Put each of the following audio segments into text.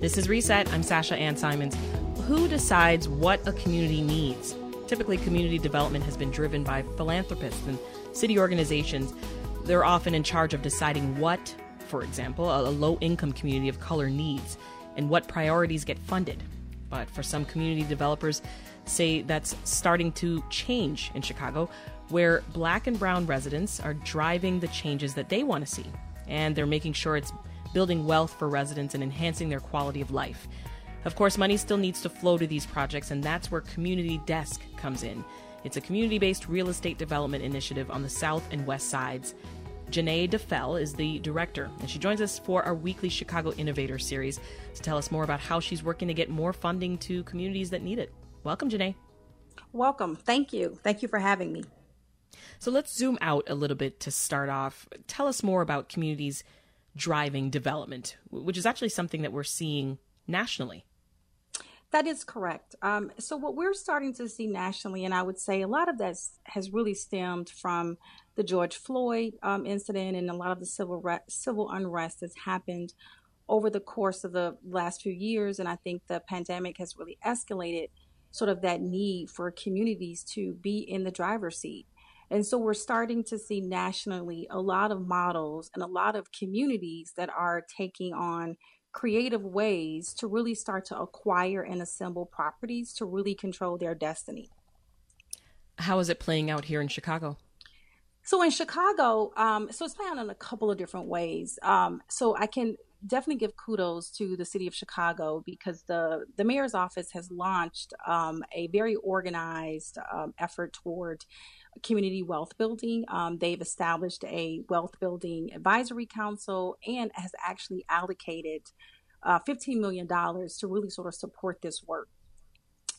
This is Reset. I'm Sasha Ann Simons. Who decides what a community needs? Typically, community development has been driven by philanthropists and city organizations. They're often in charge of deciding what, for example, a low-income community of color needs and what priorities get funded. But for some community developers, say that's starting to change in Chicago, where Black and brown residents are driving the changes that they want to see. And they're making sure it's building wealth for residents and enhancing their quality of life. Of course, money still needs to flow to these projects, and that's where Community Desk comes in. It's a community-based real estate development initiative on the south and west sides. Janae DeFell is the director, and she joins us for our weekly Chicago Innovator Series to tell us more about how she's working to get more funding to communities that need it. Welcome, Janae. Welcome. Thank you. Thank you for having me. So let's zoom out a little bit to start off. Tell us more about communities driving development, which is actually something that we're seeing nationally. That is correct. So what we're starting to see nationally, and I would say a lot of that has really stemmed from the George Floyd incident and a lot of the civil unrest that's happened over the course of the last few years. And I think the pandemic has really escalated sort of that need for communities to be in the driver's seat. And so we're starting to see nationally a lot of models and a lot of communities that are taking on creative ways to really start to acquire and assemble properties to really control their destiny. How is it playing out here in Chicago? So in Chicago, so it's playing out in a couple of different ways. So I can definitely give kudos to the city of Chicago because the mayor's office has launched a very organized effort toward community wealth building. They've established a wealth building advisory council and has actually allocated $15 million to really sort of support this work.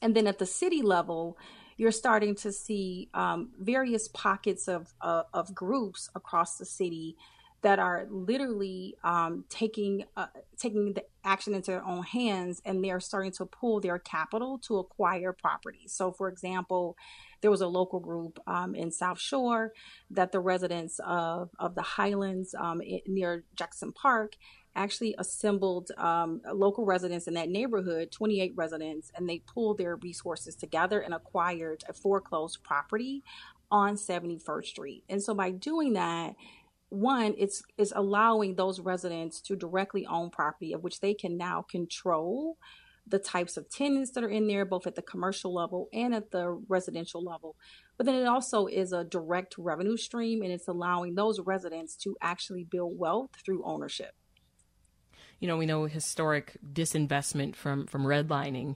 And then at the city level, you're starting to see various pockets of groups across the city that are literally taking the action into their own hands, and they're starting to pool their capital to acquire property. So for example, there was a local group in South Shore that the residents of the Highlands near Jackson Park actually assembled local residents in that neighborhood, 28 residents, and they pulled their resources together and acquired a foreclosed property on 71st Street. And so by doing that, one, it's allowing those residents to directly own property of which they can now control the types of tenants that are in there, both at the commercial level and at the residential level. But then it also is a direct revenue stream, and it's allowing those residents to actually build wealth through ownership. You know, we know historic disinvestment from redlining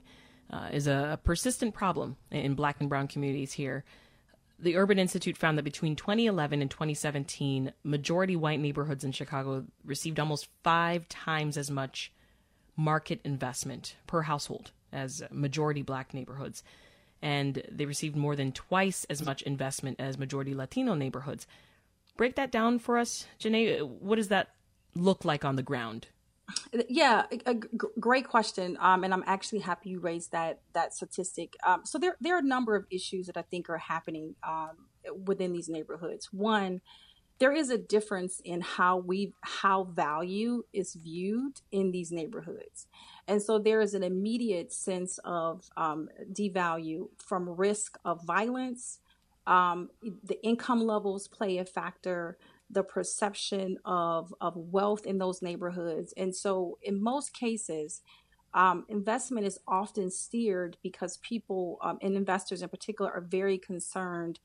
is a persistent problem in Black and brown communities here. The Urban Institute found that between 2011 and 2017, majority white neighborhoods in Chicago received almost 5 times as much market investment per household as majority Black neighborhoods, and they received more than twice as much investment as majority Latino neighborhoods. Break that down for us, Janae. What does that look like on the ground? Yeah, a great question, and I'm actually happy you raised that statistic. So there are a number of issues that I think are happening within these neighborhoods. One, there is a difference in how value is viewed in these neighborhoods. And so there is an immediate sense of devalue from risk of violence. The income levels play a factor, the perception of wealth in those neighborhoods. And so in most cases, investment is often steered because people, and investors in particular, are very concerned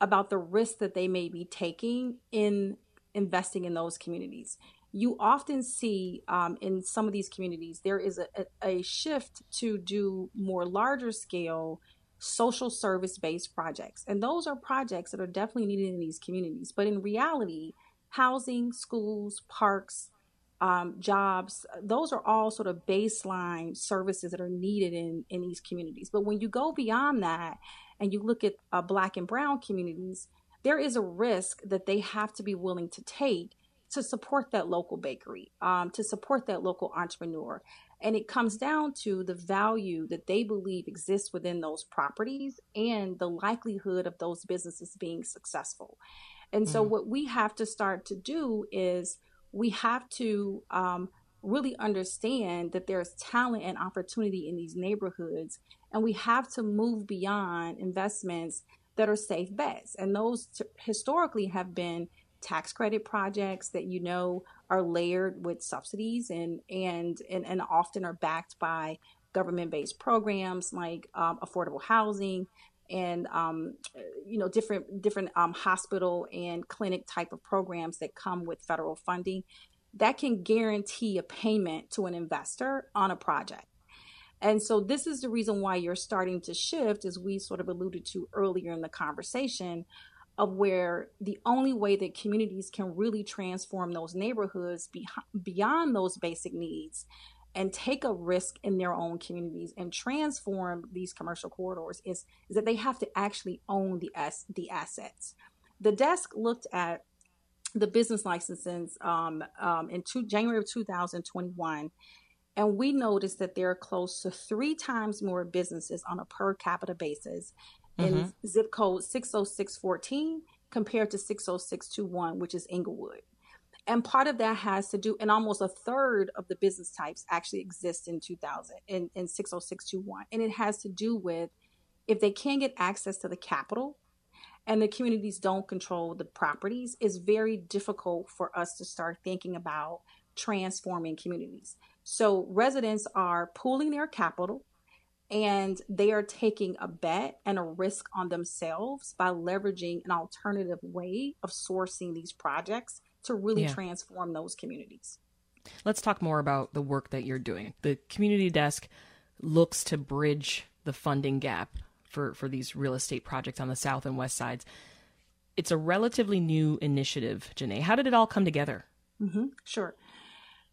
about the risk that they may be taking in investing in those communities. You often see in some of these communities, there is a shift to do more larger scale social service-based projects. And those are projects that are definitely needed in these communities. But in reality, housing, schools, parks, jobs, those are all sort of baseline services that are needed in these communities. But when you go beyond that, and you look at Black and brown communities, there is a risk that they have to be willing to take to support that local bakery, to support that local entrepreneur. And it comes down to the value that they believe exists within those properties and the likelihood of those businesses being successful. And so what we have to start to do is we have to really understand that there's talent and opportunity in these neighborhoods. And we have to move beyond investments that are safe bets. And those historically have been tax credit projects that, you know, are layered with subsidies and often are backed by government-based programs like affordable housing and, you know, different hospital and clinic type of programs that come with federal funding that can guarantee a payment to an investor on a project. And so this is the reason why you're starting to shift, as we sort of alluded to earlier in the conversation, of where the only way that communities can really transform those neighborhoods beyond those basic needs and take a risk in their own communities and transform these commercial corridors is that they have to actually own the assets. The desk looked at the business licenses in January of 2021, and we noticed that there are close to 3 times more businesses on a per capita basis in zip code 60614 compared to 60621, which is Inglewood. And part of that has to do, and almost a third of the business types actually exist in 60621. And it has to do with if they can't get access to the capital and the communities don't control the properties, it's very difficult for us to start thinking about transforming communities. So residents are pooling their capital and they are taking a bet and a risk on themselves by leveraging an alternative way of sourcing these projects to really transform those communities. Let's talk more about the work that you're doing. The Community Desk looks to bridge the funding gap for these real estate projects on the south and west sides. It's a relatively new initiative, Janae. How did it all come together? Sure.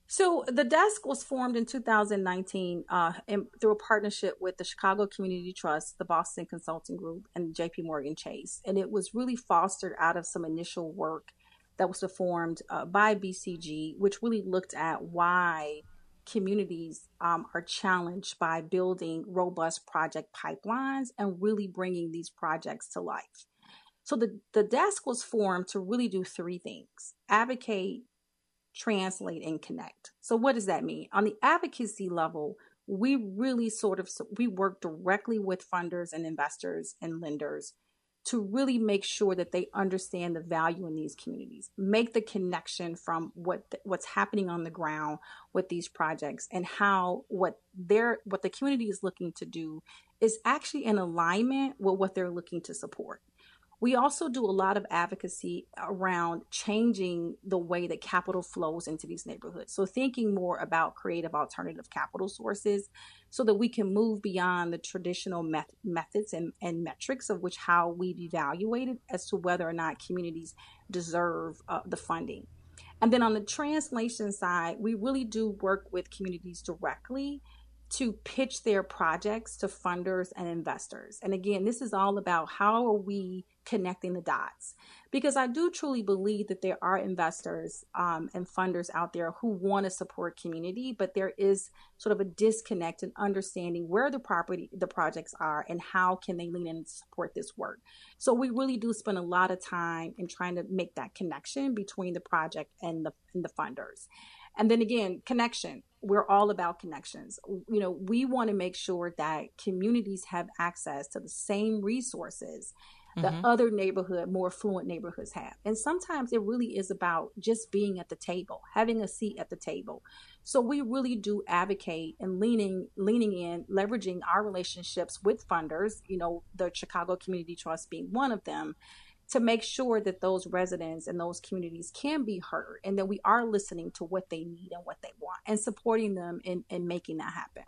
So the desk was formed in 2019 through a partnership with the Chicago Community Trust, the Boston Consulting Group, and J.P. Morgan Chase. And it was really fostered out of some initial work that was performed by BCG, which really looked at why communities are challenged by building robust project pipelines and really bringing these projects to life. So the desk was formed to really do 3 things: advocate, translate, and connect. So what does that mean? On the advocacy level, we really we work directly with funders and investors and lenders to really make sure that they understand the value in these communities, make the connection from what's happening on the ground with these projects and how what the community is looking to do is actually in alignment with what they're looking to support. We also do a lot of advocacy around changing the way that capital flows into these neighborhoods. So thinking more about creative alternative capital sources so that we can move beyond the traditional methods and metrics of which how we've evaluated as to whether or not communities deserve the funding. And then on the translation side, we really do work with communities directly to pitch their projects to funders and investors. And again, this is all about how are we connecting the dots? Because I do truly believe that there are investors and funders out there who want to support community, but there is sort of a disconnect in understanding where the projects are and how can they lean in and support this work. So we really do spend a lot of time in trying to make that connection between the project and the funders. And then again, connection. We're all about connections. You know, we want to make sure that communities have access to the same resources that other more affluent neighborhoods have. And sometimes it really is about just being at the table, having a seat at the table. So we really do advocate and leaning in, leveraging our relationships with funders, you know, the Chicago Community Trust being one of them, to make sure that those residents and those communities can be heard and that we are listening to what they need and what they want and supporting them in making that happen.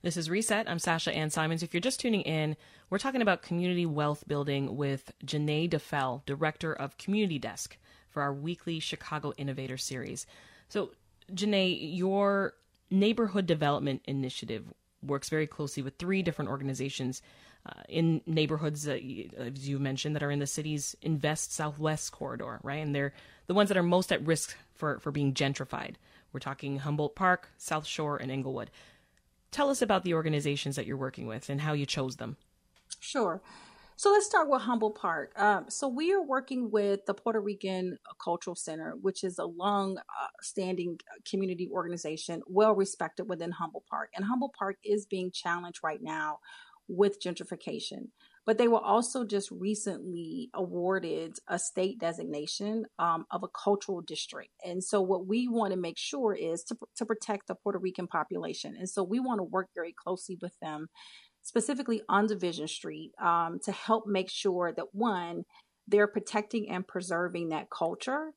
This is Reset. I'm Sasha Ann Simons. If you're just tuning in, we're talking about community wealth building with Janae DeFell, Director of Community Desk, for our weekly Chicago Innovator Series. So, Janae, your neighborhood development initiative works very closely with 3 different organizations in neighborhoods, as you mentioned, that are in the city's Invest Southwest corridor, right? And they're the ones that are most at risk for being gentrified. We're talking Humboldt Park, South Shore, and Inglewood. Tell us about the organizations that you're working with and how you chose them. Sure. So let's start with Humble Park. So we are working with the Puerto Rican Cultural Center, which is a long-standing community organization, well-respected within Humble Park. And Humble Park is being challenged right now with gentrification. But they were also just recently awarded a state designation of a cultural district. And so what we want to make sure is to protect the Puerto Rican population. And so we want to work very closely with them, specifically on Division Street, to help make sure that, one, they're protecting and preserving that culture,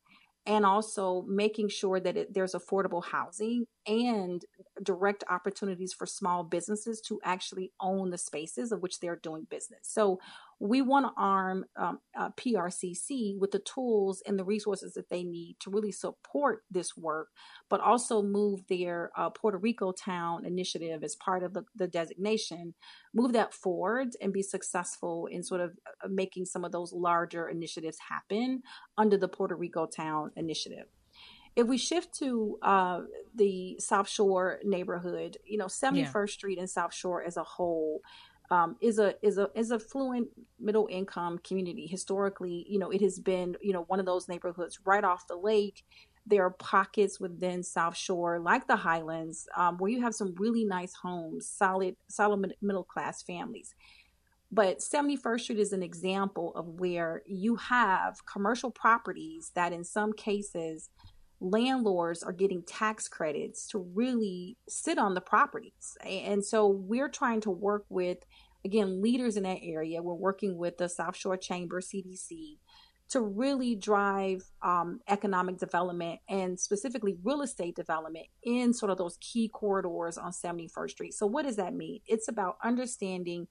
and also making sure that there's affordable housing and direct opportunities for small businesses to actually own the spaces of which they're doing business. So we want to arm PRCC with the tools and the resources that they need to really support this work, but also move their Puerto Rico Town initiative as part of the designation, move that forward and be successful in sort of making some of those larger initiatives happen under the Puerto Rico Town initiative. If we shift to the South Shore neighborhood, 71st Street and South Shore as a whole is a affluent middle income community. Historically, it has been, one of those neighborhoods right off the lake. There are pockets within South Shore, like the Highlands, where you have some really nice homes, solid middle class families. But 71st Street is an example of where you have commercial properties that in some cases landlords are getting tax credits to really sit on the properties. And so we're trying to work with, again, leaders in that area. We're working with the South Shore Chamber CDC to really drive economic development and specifically real estate development in sort of those key corridors on 71st Street. So what does that mean? It's about understanding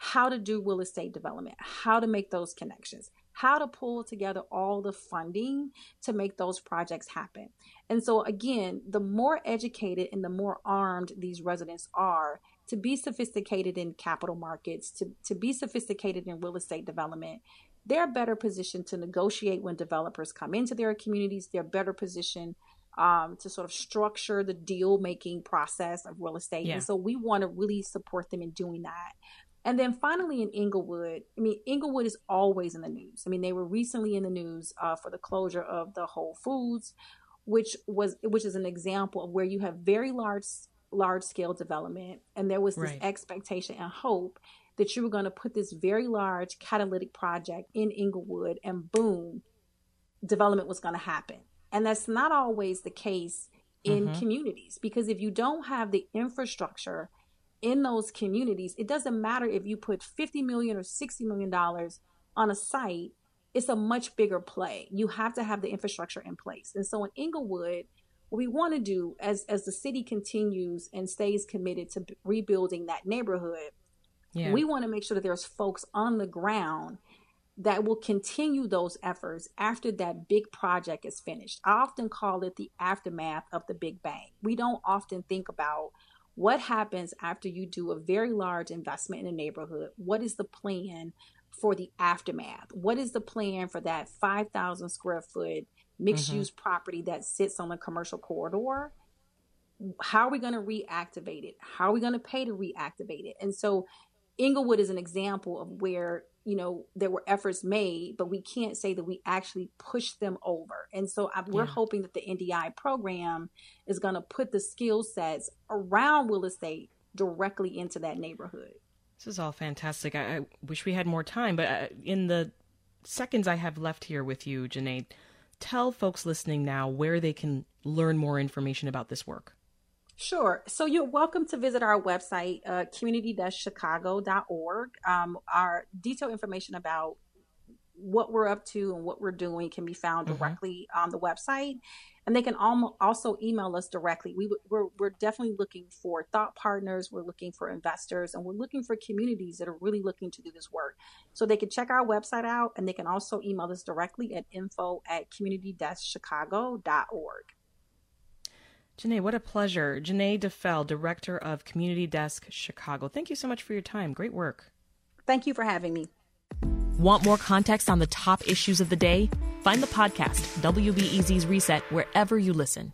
how to do real estate development, how to make those connections, how to pull together all the funding to make those projects happen. And so again, the more educated and the more armed these residents are to be sophisticated in capital markets, to be sophisticated in real estate development, they're better positioned to negotiate when developers come into their communities. They're better positioned to sort of structure the deal-making process of real estate. Yeah. And so we want to really support them in doing that. And then finally in Inglewood, Inglewood is always in the news. They were recently in the news for the closure of the Whole Foods, which is an example of where you have very large scale development. And there was this expectation and hope that you were going to put this very large catalytic project in Inglewood and boom, development was going to happen. And that's not always the case in communities, because if you don't have the infrastructure in those communities, it doesn't matter if you put $50 million or $60 million on a site, it's a much bigger play. You have to have the infrastructure in place. And so in Inglewood, what we want to do as the city continues and stays committed to rebuilding that neighborhood, we want to make sure that there's folks on the ground that will continue those efforts after that big project is finished. I often call it the aftermath of the Big Bang. We don't often think about what happens after you do a very large investment in a neighborhood. What is the plan for the aftermath? What is the plan for that 5,000 square foot mixed-use property that sits on the commercial corridor? How are we going to reactivate it? How are we going to pay to reactivate it? And so Inglewood is an example of where, there were efforts made, but we can't say that we actually pushed them over. And so we're hoping that the NDI program is going to put the skill sets around real estate directly into that neighborhood. This is all fantastic. I wish we had more time, but in the seconds I have left here with you, Janae, tell folks listening now where they can learn more information about this work. Sure. So you're welcome to visit our website, community-chicago.org. Our detailed information about what we're up to and what we're doing can be found directly on the website. And they can also email us directly. We're definitely looking for thought partners. We're looking for investors, and we're looking for communities that are really looking to do this work. So they can check our website out, and they can also email us directly at info@community-chicago.org. Janae, what a pleasure. Janae DeFell, Director of Community Desk Chicago. Thank you so much for your time. Great work. Thank you for having me. Want more context on the top issues of the day? Find the podcast, WBEZ's Reset, wherever you listen.